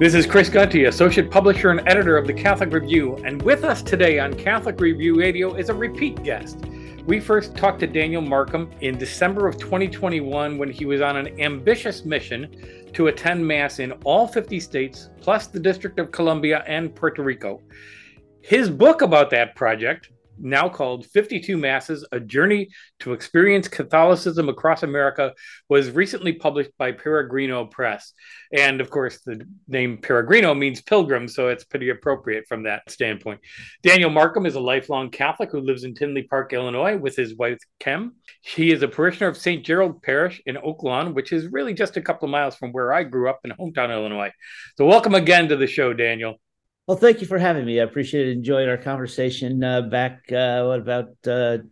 This is Chris Gunty, Associate Publisher and Editor of the Catholic Review, and with us today on Catholic Review Radio is a repeat guest. We first talked to Daniel Markham in December of 2021 when he was on an ambitious mission to attend Mass in all 50 states, plus the District of Columbia and Puerto Rico. His book about that project, now called 52 Masses: A Journey to Experience Catholicism Across America, was recently published by Peregrino Press. And of course, the name Peregrino means pilgrim, so it's pretty appropriate from that standpoint. Daniel Markham is a lifelong Catholic who lives in Tinley Park, Illinois, with his wife, Kim. He is a parishioner of St. Gerald Parish in Oak Lawn, which is really just a couple of miles from where I grew up in hometown, Illinois. So welcome again to the show, Daniel. Well, thank you for having me. I appreciate it. Enjoyed our conversation back 14,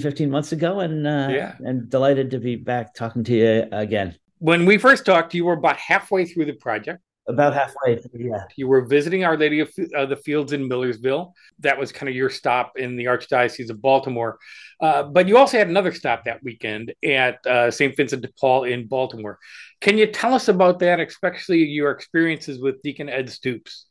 15 months ago, and delighted to be back talking to you again. When we first talked, you were about halfway through the project. About halfway, yeah. You were visiting Our Lady of the Fields in Millersville. That was kind of your stop in the Archdiocese of Baltimore. But you also had another stop that weekend at St. Vincent de Paul in Baltimore. Can you tell us about that, especially your experiences with Deacon Ed Stoops?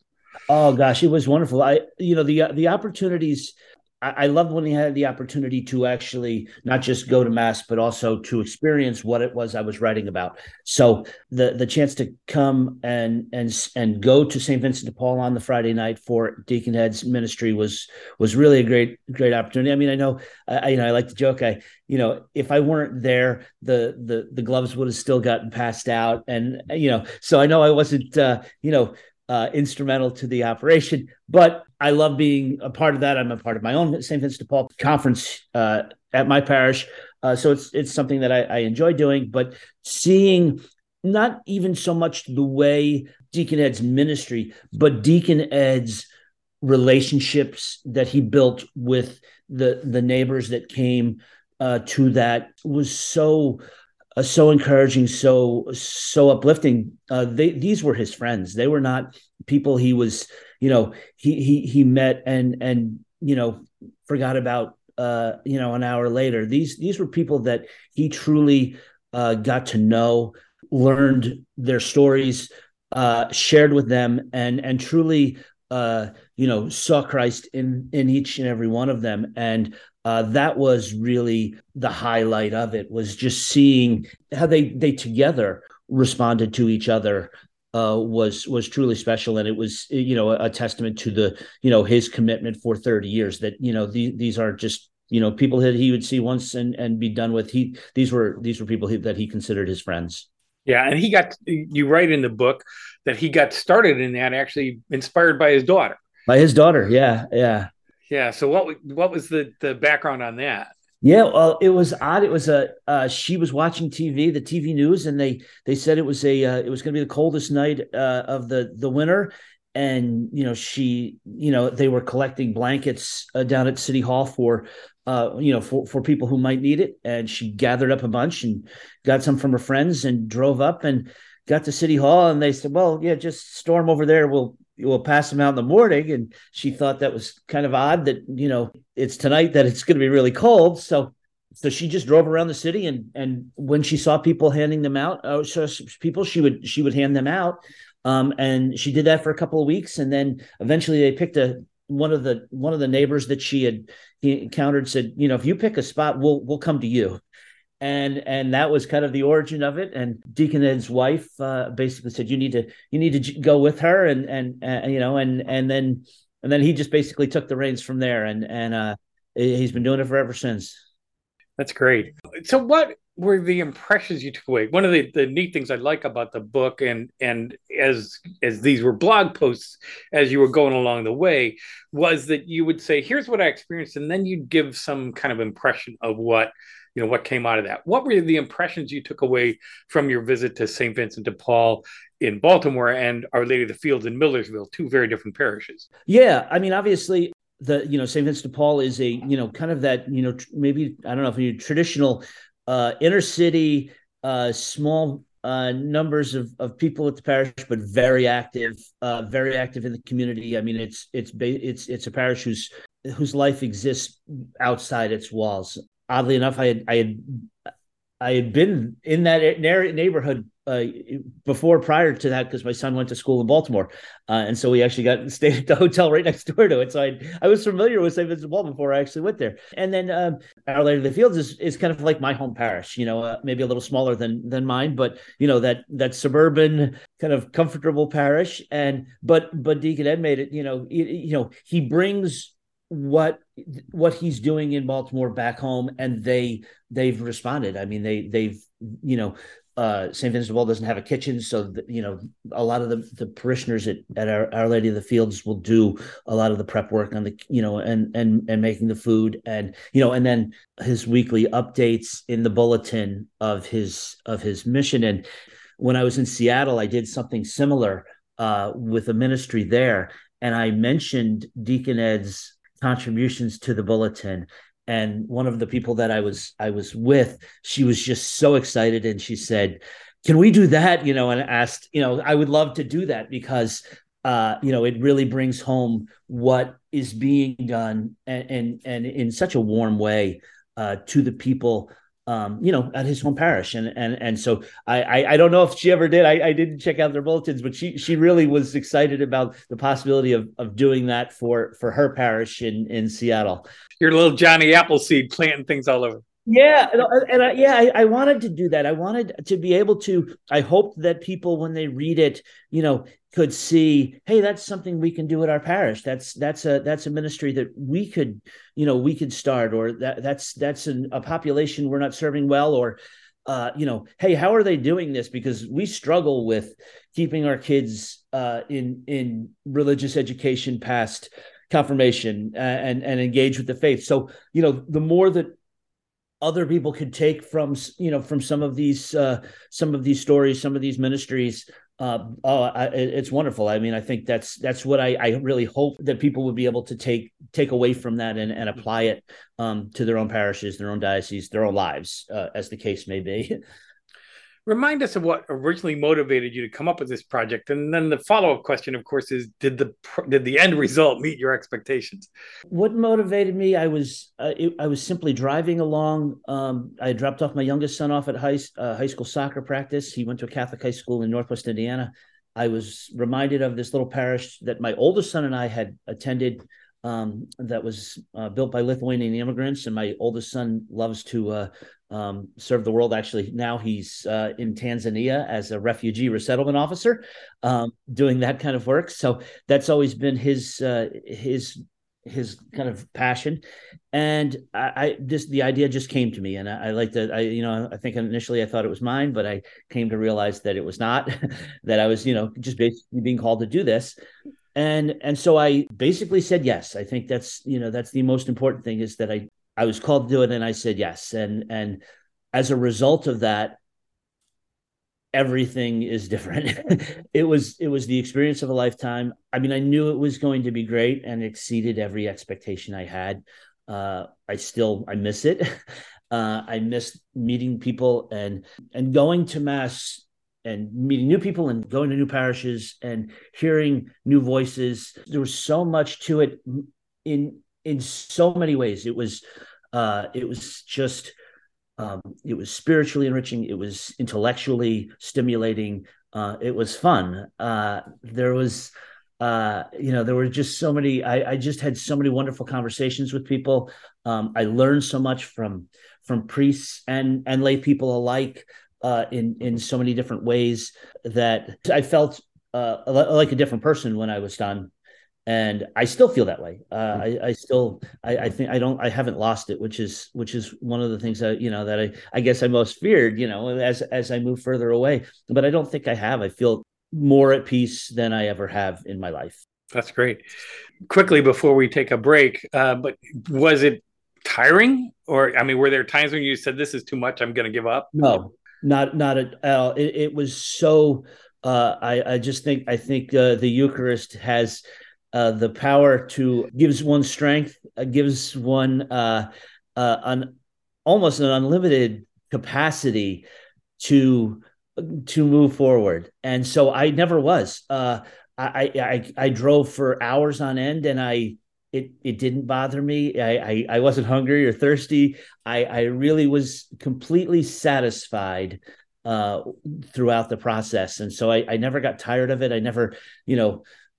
Oh gosh, it was wonderful. The opportunities. I loved when he had the opportunity to actually not just go to Mass, but also to experience what it was I was writing about. So the chance to come and go to St. Vincent de Paul on the Friday night for Deacon Ed's ministry was really a great opportunity. I mean, I know I like to joke. If I weren't there, the gloves would have still gotten passed out, so I know I wasn't instrumental to the operation, but I love being a part of that. I'm a part of my own St. Vincent de Paul conference at my parish. So it's something that I enjoy doing, but seeing not even so much the way Deacon Ed's ministry, but Deacon Ed's relationships that he built with the neighbors that came to that was so encouraging, so uplifting. These were his friends. They were not people he was, he met and forgot about, an hour later. These were people that he truly got to know, learned their stories, shared with them, and truly, saw Christ in each and every one of them. And that was really the highlight of it, was just seeing how they together responded to each other was truly special. And it was, a testament to his commitment for 30 years that, these aren't just, people that he would see once and be done with. These were people that he considered his friends. Yeah. And you write in the book that he got started in that actually inspired by his daughter. Yeah. Yeah. Yeah. So what was the background on that? Yeah, well, it was odd. It was she was watching TV, the TV news, and they said it was going to be the coldest night of the winter, and they were collecting blankets down at City Hall for people who might need it, and she gathered up a bunch and got some from her friends and drove up and got to City Hall, and they said, "Well, yeah, just store them over there. We'll pass them out in the morning." And she thought that was kind of odd that, it's tonight that it's going to be really cold. So she just drove around the city. And when she saw people handing them out, she would hand them out. And she did that for a couple of weeks. And then eventually they picked one of the neighbors that she had encountered said, "If you pick a spot, we'll come to you." And that was kind of the origin of it. And Deacon Ed's wife basically said, "You need to go with her," and then he just basically took the reins from there. And he's been doing it forever since. That's great. So what were the impressions you took away? One of the neat things I like about the book, and as these were blog posts as you were going along the way, was that you would say, "Here's what I experienced," and then you'd give some kind of impression of what you know, what came out of that? What were the impressions you took away from your visit to St. Vincent de Paul in Baltimore and Our Lady of the Fields in Millersville, two very different parishes? Yeah, I mean, obviously, St. Vincent de Paul is a, kind of that, maybe, I don't know if you traditional inner city, small numbers of people at the parish, but very active in the community. I mean, it's a parish whose life exists outside its walls. Oddly enough, I had been in that neighborhood prior to that, because my son went to school in Baltimore, and so we actually stayed at the hotel right next door to it. So I was familiar with St. Vincent de Paul before I actually went there. And then Our Lady of the Fields is kind of like my home parish, maybe a little smaller than mine, but that suburban kind of comfortable parish. And but Deacon Ed made it. He brings what he's doing in Baltimore back home, and they've responded. I mean, they've. St. Vincent de Paul doesn't have a kitchen, so a lot of the parishioners at Our Lady of the Fields will do a lot of the prep work on the and making the food, and and then his weekly updates in the bulletin of his mission. And when I was in Seattle, I did something similar with a ministry there, and I mentioned Deacon Ed's contributions to the bulletin. And one of the people that I was with, she was just so excited, and she said, "Can we do that?" And asked, "I would love to do that, because it really brings home what is being done, and in such a warm way to the people, at his home parish." And so I don't know if she ever did. I didn't check out their bulletins, but she really was excited about the possibility of doing that for her parish in Seattle. Your little Johnny Appleseed planting things all over. Yeah. I wanted to do that. I wanted to be able to, I hoped that people, when they read it, could see, hey, that's something we can do at our parish. That's a ministry that we could start, or that's a population we're not serving well, or, hey, how are they doing this? Because we struggle with keeping our kids in religious education past confirmation and engage with the faith. So, the more that other people could take from some of these stories, some of these ministries. It's wonderful. I mean, I think that's what I really hope that people would be able to take away from that and apply it to their own parishes, their own diocese, their own lives, as the case may be. Remind us of what originally motivated you to come up with this project, and then the follow-up question, of course, is did the end result meet your expectations? What motivated me? I was simply driving along. I dropped off my youngest son off at high school soccer practice. He went to a Catholic high school in Northwest Indiana. I was reminded of this little parish that my oldest son and I had attended. That was built by Lithuanian immigrants, and my oldest son loves to serve the world. Actually, now he's in Tanzania as a refugee resettlement officer, doing that kind of work. So that's always been his kind of passion, and the idea just came to me, and I think initially I thought it was mine, but I came to realize that it was not. That I was just basically being called to do this. And so I basically said yes. I think that's the most important thing, is that I was called to do it, and I said yes. And as a result of that, everything is different. It was the experience of a lifetime. I mean, I knew it was going to be great, and exceeded every expectation I had. I miss it. I miss meeting people and going to Mass, and meeting new people, and going to new parishes, and hearing new voices. There was so much to it in so many ways. It was spiritually enriching. It was intellectually stimulating. It was fun. There were just so many, I just had so many wonderful conversations with people. I learned so much from priests and lay people alike. In so many different ways, that I felt like a different person when I was done, and I still feel that way. I haven't lost it, which is one of the things that I guess I most feared, as I move further away. But I don't think I have. I feel more at peace than I ever have in my life. That's great. Quickly before we take a break, but was it tiring? Or, I mean, were there times when you said, this is too much, I'm going to give up? No, not at all. It was so, I think the Eucharist has the power to gives one strength, gives one almost an unlimited capacity to move forward. And so I never was. I drove for hours on end, and it didn't bother me. I wasn't hungry or thirsty. I really was completely satisfied throughout the process. And so I never got tired of it. I never,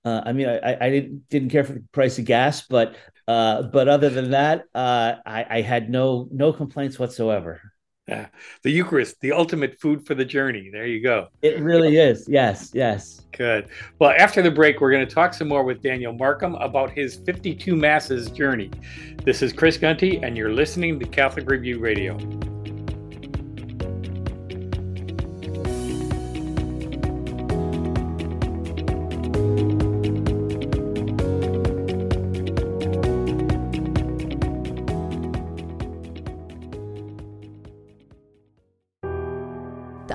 I didn't care for the price of gas, but other than that, I had no complaints whatsoever. Yeah. The Eucharist, the ultimate food for the journey. There you go. It really is. Yes, yes. Good. Well, after the break, we're going to talk some more with Daniel Markham about his 52 Masses journey. This is Chris Gunty, and you're listening to Catholic Review Radio. The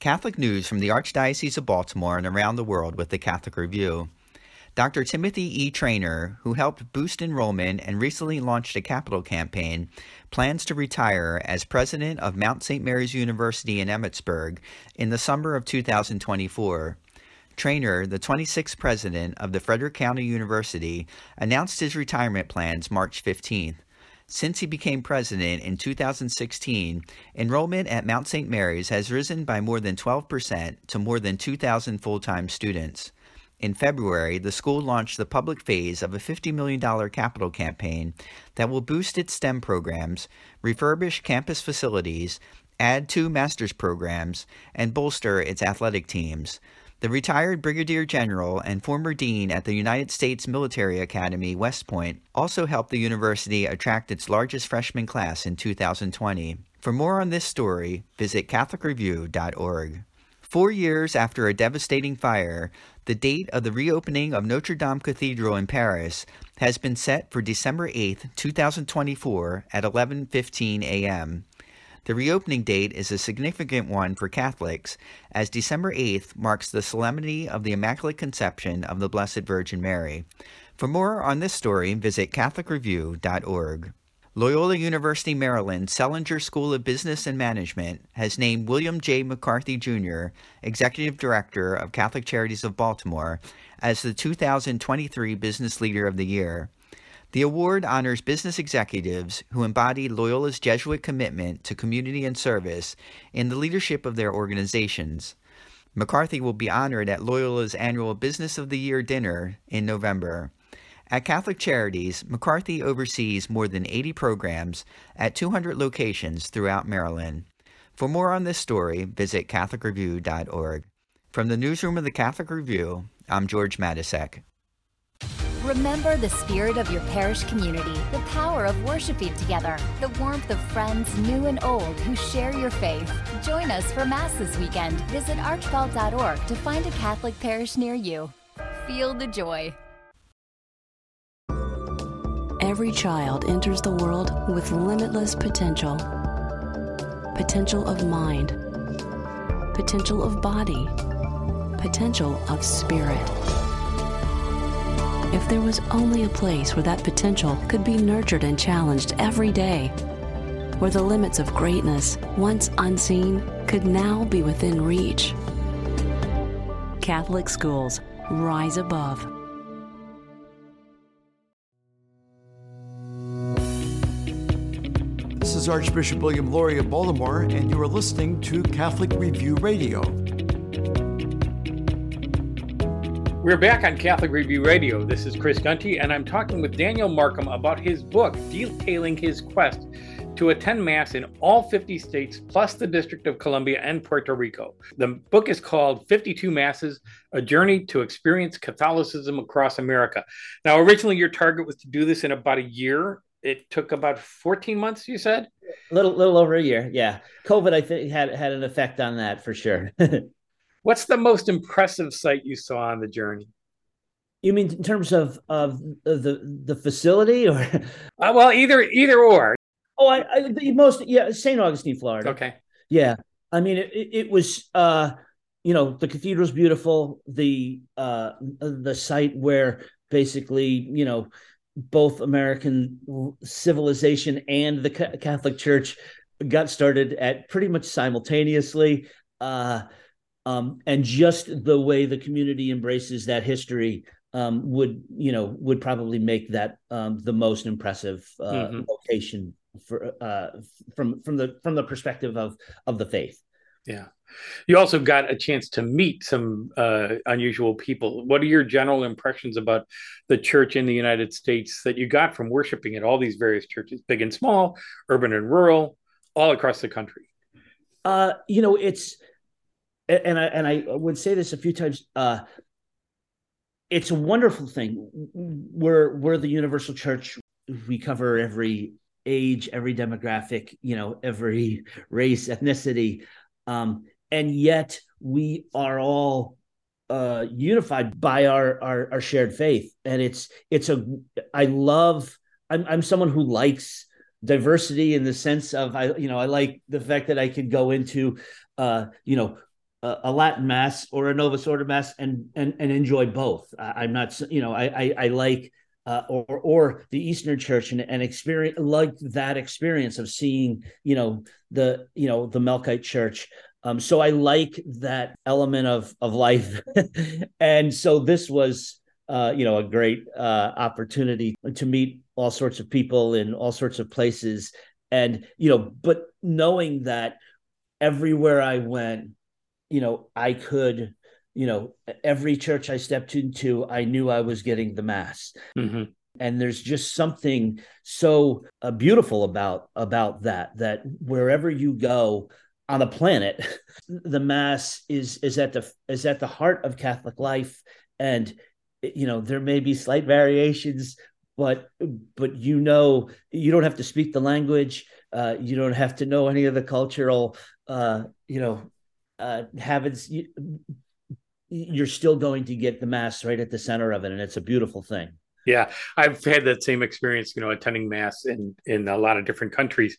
Catholic news from the Archdiocese of Baltimore and around the world with the Catholic Review. Dr. Timothy E. Trainer, who helped boost enrollment and recently launched a capital campaign, plans to retire as president of Mount St. Mary's University in Emmitsburg in the summer of 2024. Trainer, the 26th president of the Frederick County University, announced his retirement plans March 15th. Since he became president in 2016, enrollment at Mount St. Mary's has risen by more than 12% to more than 2,000 full-time students. In February, the school launched the public phase of a $50 million capital campaign that will boost its STEM programs, refurbish campus facilities, add 2 master's programs, and bolster its athletic teams. The retired Brigadier General and former Dean at the United States Military Academy, West Point, also helped the university attract its largest freshman class in 2020. For more on this story, visit CatholicReview.org. 4 years after a devastating fire, the date of the reopening of Notre Dame Cathedral in Paris has been set for December 8, 2024 at 11:15 a.m. The reopening date is a significant one for Catholics, as December 8th marks the Solemnity of the Immaculate Conception of the Blessed Virgin Mary. For more on this story, visit CatholicReview.org. Loyola University, Maryland, Sellinger School of Business and Management has named William J. McCarthy, Jr., Executive Director of Catholic Charities of Baltimore, as the 2023 Business Leader of the Year. The award honors business executives who embody Loyola's Jesuit commitment to community and service in the leadership of their organizations. McCarthy will be honored at Loyola's annual Business of the Year dinner in November. At Catholic Charities, McCarthy oversees more than 80 programs at 200 locations throughout Maryland. For more on this story, visit CatholicReview.org. From the newsroom of the Catholic Review, I'm George Matisek. Remember the spirit of your parish community, the power of worshiping together, the warmth of friends new and old who share your faith. Join us for Mass this weekend. Visit archbalt.org to find a Catholic parish near you. Feel the joy. Every child enters the world with limitless potential. Potential of mind. Potential of body. Potential of spirit. If there was only a place where that potential could be nurtured and challenged every day, where the limits of greatness, once unseen, could now be within reach. Catholic schools, rise above. This is Archbishop William Lori of Baltimore, and you are listening to Catholic Review Radio. We're back on Catholic Review Radio. This is Chris Gunty, and I'm talking with Daniel Markham about his book detailing his quest to attend Mass in all 50 states, plus the District of Columbia and Puerto Rico. The book is called 52 Masses: A Journey to Experience Catholicism Across America. Now, originally your target was to do this in about a year. It took about 14 months, you said? Little over a year, yeah. COVID, I think, had an effect on that for sure. What's the most impressive sight you saw on the journey? You mean in terms of the facility, or well, either or? Oh, I St. Augustine, Florida. Okay, yeah. I mean, it was the cathedral's beautiful. The site where basically both American civilization and the Catholic Church got started at pretty much simultaneously. And just the way the community embraces that history would probably make that the most impressive location for from the perspective of the faith. Yeah, you also got a chance to meet some unusual people. What are your general impressions about the Church in the United States that you got from worshiping at all these various churches, big and small, urban and rural, all across the country? It's. And I would say this a few times. It's a wonderful thing. We're the universal church. We cover every age, every demographic, every race, ethnicity, and yet we are all unified by our shared faith. And I'm someone who likes diversity in the sense of I like the fact that I could go into a Latin Mass or a Novus Ordo Mass and enjoy both. I'm not, I like or the Eastern Church and experience like that experience of seeing the Melkite Church. So I like that element of life, and so this was a great opportunity to meet all sorts of people in all sorts of places, and but knowing that everywhere I went, I could, every church I stepped into, I knew I was getting the Mass. Mm-hmm. And there's just something so beautiful about that wherever you go on the planet, the Mass is at the heart of Catholic life. And, there may be slight variations, but you don't have to speak the language. You don't have to know any of the cultural, habits. You're still going to get the Mass right at the center of it, and it's a beautiful thing. Yeah, I've had that same experience, attending Mass in a lot of different countries.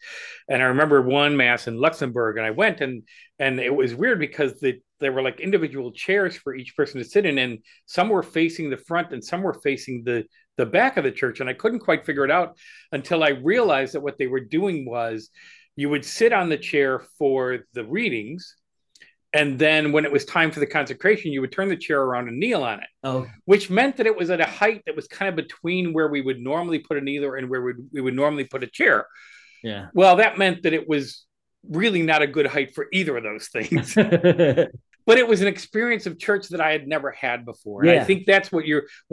And I remember one Mass in Luxembourg, and I went, and it was weird because there were like individual chairs for each person to sit in, and some were facing the front and some were facing the back of the church, and I couldn't quite figure it out until I realized that what they were doing was you would sit on the chair for the readings, and then when it was time for the consecration, you would turn the chair around and kneel on it, which meant that it was at a height that was kind of between where we would normally put a kneeler and where we would normally put a chair. Yeah. Well, that meant that it was really not a good height for either of those things. But it was an experience of church that I had never had before. And I think that's what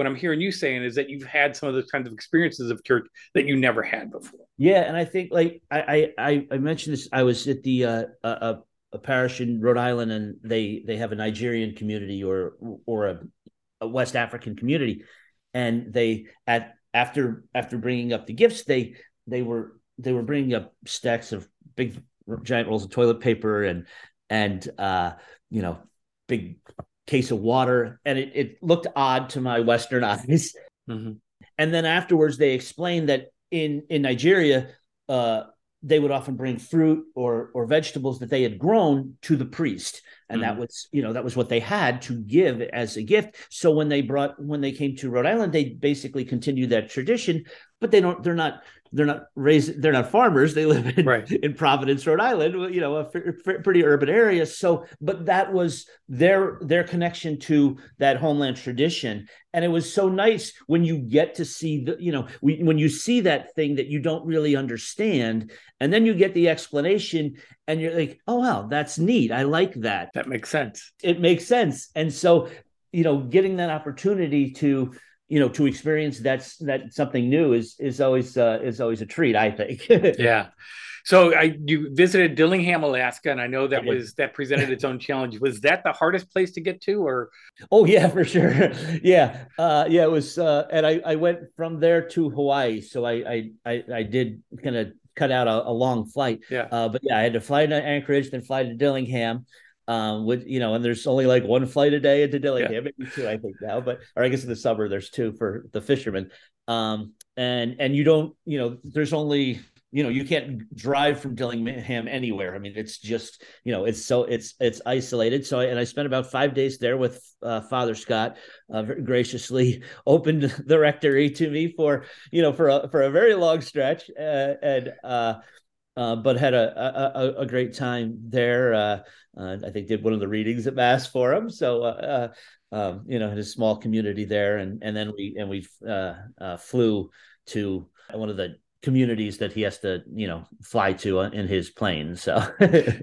I'm hearing you saying is that you've had some of those kinds of experiences of church that you never had before. Yeah. And I think like I mentioned this, I was at the a parish in Rhode Island, and they have a Nigerian community or a West African community, and they after bringing up the gifts, they were bringing up stacks of big giant rolls of toilet paper and big case of water, and it looked odd to my Western eyes. Mm-hmm. And then afterwards, they explained that in Nigeria, they would often bring fruit or vegetables that they had grown to the priest. And that was what they had to give as a gift. So when they came to Rhode Island, they basically continued that tradition, but they're not farmers. They live in Providence, Rhode Island, a pretty urban area. So, but that was their connection to that homeland tradition. And it was so nice when you get to see when you see that thing that you don't really understand, and then you get the explanation and you're like, oh, wow, that's neat. I like that. That makes sense. It makes sense. And so, you know, getting that opportunity to, you know, to experience that something new is always a treat, I think. Yeah. So you visited Dillingham, Alaska, and I know that presented its own challenge. Was that the hardest place to get to, or? Oh yeah, for sure. Yeah. It was, and I went from there to Hawaii. So I did kind of cut out a long flight. Yeah. But yeah, I had to fly to Anchorage, then fly to Dillingham. And there's only like one flight a day into Dillingham, maybe two, I think now, or I guess in the summer there's two for the fishermen. And you don't, you know, there's only, you know, you can't drive from Dillingham anywhere. I mean, it's just, you know, it's isolated. So, I spent about 5 days there with Father Scott, very graciously opened the rectory to me for a very long stretch, but had a great time there. I think did one of the readings at Mass for him. So, had a small community there, and then we flew to one of the communities that he has to, you know, fly to in his plane. So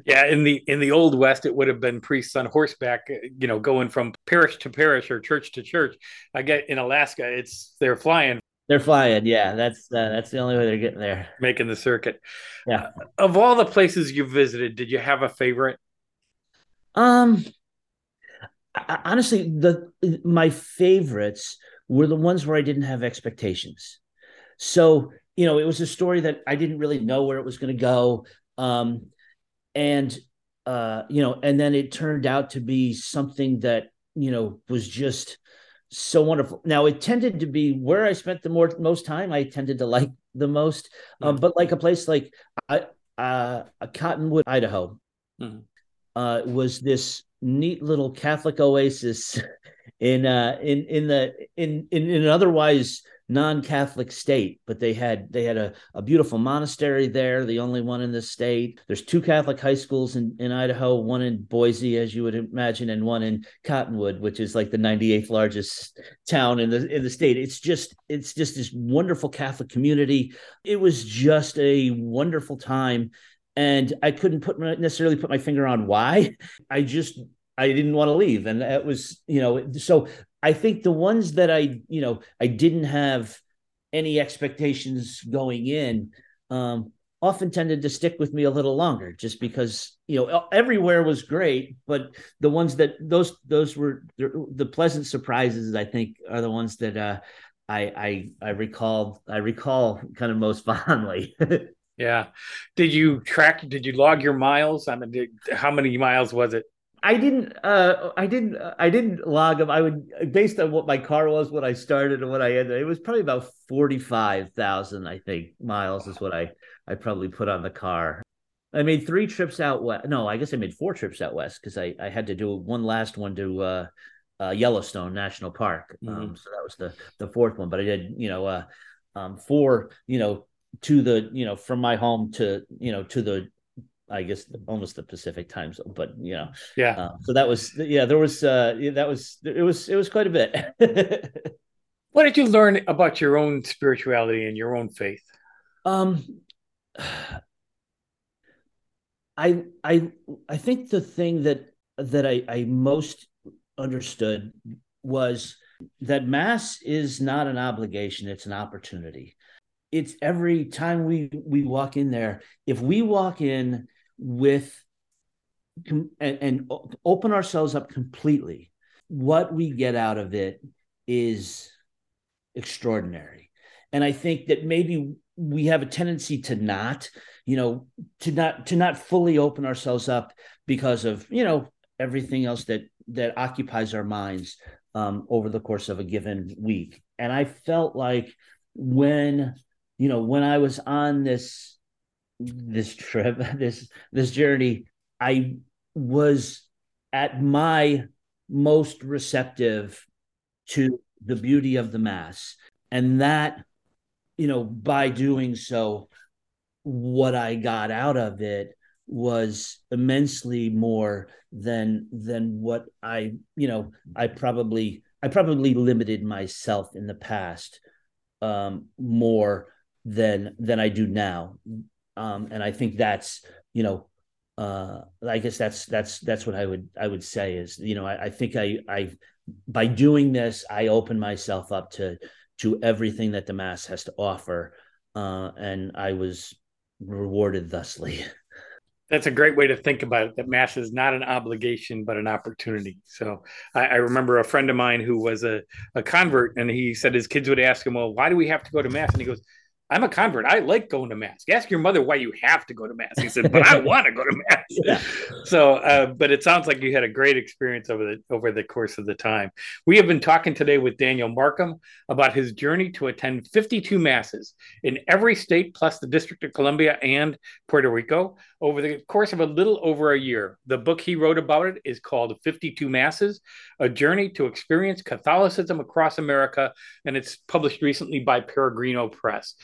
yeah, in the old West, it would have been priests on horseback, you know, going from parish to parish or church to church. I get in Alaska, they're flying. They're flying. Yeah, that's the only way they're getting there. Making the circuit. Yeah. Of all the places you visited, did you have a favorite? Honestly, my favorites were the ones where I didn't have expectations. So, you know, it was a story that I didn't really know where it was going to go. And then it turned out to be something that, you know, was just so wonderful. Now, it tended to be where I spent the most time, I tended to like the most, but like a place like Cottonwood, Idaho, was this neat little Catholic oasis in an otherwise non-Catholic state, but they had a beautiful monastery there, the only one in the state. There's two Catholic high schools in Idaho, one in Boise, as you would imagine, and one in Cottonwood, which is like the 98th largest town in the state. It's just this wonderful Catholic community. It was just a wonderful time, and I couldn't necessarily put my finger on why. I didn't want to leave, and that was, you know, so I think the ones that I didn't have any expectations going in, often tended to stick with me a little longer, just because, you know, everywhere was great, but the ones that those were the pleasant surprises, I think, are the ones that I recall kind of most fondly. Yeah. Did you log your miles? I mean, how many miles was it? I didn't log them. I would, based on what my car was when I started and what I ended, it was probably about 45,000, I think, miles is what I probably put on the car. I made three trips out west. No, I guess I made four trips out west, because I had to do one last one to Yellowstone National Park. So that was the fourth one. But I did, you know, four, you know, to the, you know, from my home to, you know, to the, I guess, almost the Pacific time zone, but, you know, yeah. So that was, yeah, there was, that was, it was quite a bit. What did you learn about your own spirituality and your own faith? I think the thing that I most understood was that Mass is not an obligation. It's an opportunity. It's every time we walk in there, if we walk in with and open ourselves up completely, what we get out of it is extraordinary. And I think that maybe we have a tendency to not fully open ourselves up because of, you know, everything else that occupies our minds over the course of a given week. And I felt like when I was on this trip, this journey, I was at my most receptive to the beauty of the Mass. And that, you know, by doing so, what I got out of it was immensely more than what I, you know, I probably limited myself in the past more than I do now. And I think that's, you know, I guess that's what I would say is, you know, I think I by doing this, I open myself up to everything that the Mass has to offer. And I was rewarded thusly. That's a great way to think about it, that Mass is not an obligation, but an opportunity. So I remember a friend of mine who was a convert, and he said his kids would ask him, well, why do we have to go to Mass? And he goes, I'm a convert. I like going to Mass. Ask your mother why you have to go to Mass. He said, but I want to go to Mass. Yeah. So, but it sounds like you had a great experience over the course of the time. We have been talking today with Daniel Markham about his journey to attend 52 Masses in every state, plus the District of Columbia and Puerto Rico, over the course of a little over a year. The book he wrote about it is called 52 Masses, A Journey to Experience Catholicism Across America, and it's published recently by Peregrino Press.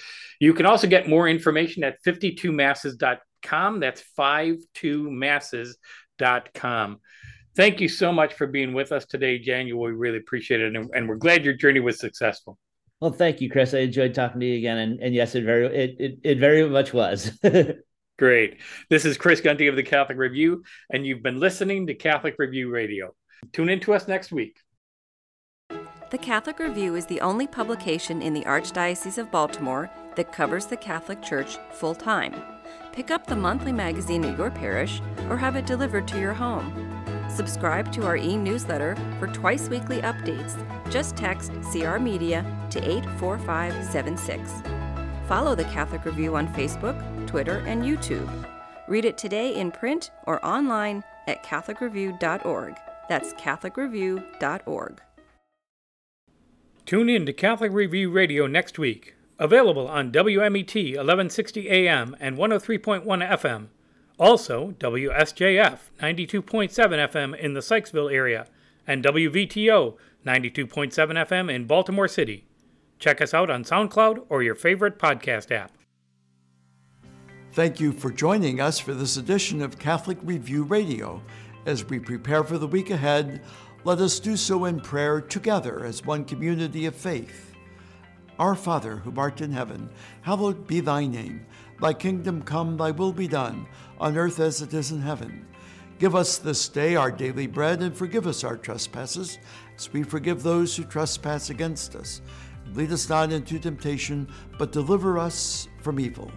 You can also get more information at 52masses.com. That's 52masses.com. Thank you so much for being with us today, Daniel. We really appreciate it, and we're glad your journey was successful. Well, thank you, Chris. I enjoyed talking to you again, and yes, it very much was. Great. This is Chris Gunty of the Catholic Review, and you've been listening to Catholic Review Radio. Tune in to us next week. The Catholic Review is the only publication in the Archdiocese of Baltimore that covers the Catholic Church full-time. Pick up the monthly magazine at your parish or have it delivered to your home. Subscribe to our e-newsletter for twice-weekly updates. Just text CR Media to 84576. Follow the Catholic Review on Facebook, Twitter, and YouTube. Read it today in print or online at catholicreview.org. That's catholicreview.org. Tune in to Catholic Review Radio next week. Available on WMET 1160 AM and 103.1 FM. Also, WSJF 92.7 FM in the Sykesville area and WVTO 92.7 FM in Baltimore City. Check us out on SoundCloud or your favorite podcast app. Thank you for joining us for this edition of Catholic Review Radio. As we prepare for the week ahead, let us do so in prayer together as one community of faith. Our Father, who art in heaven, hallowed be thy name. Thy kingdom come, thy will be done, on earth as it is in heaven. Give us this day our daily bread, and forgive us our trespasses, as we forgive those who trespass against us. And lead us not into temptation, but deliver us from evil.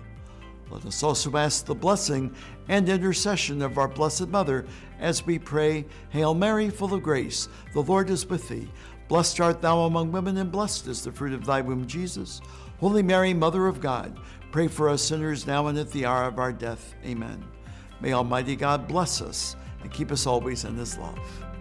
Let us also ask the blessing and intercession of our Blessed Mother as we pray, Hail Mary, full of grace, the Lord is with thee. Blessed art thou among women, and blessed is the fruit of thy womb, Jesus. Holy Mary, Mother of God, pray for us sinners now and at the hour of our death. Amen. May Almighty God bless us and keep us always in his love.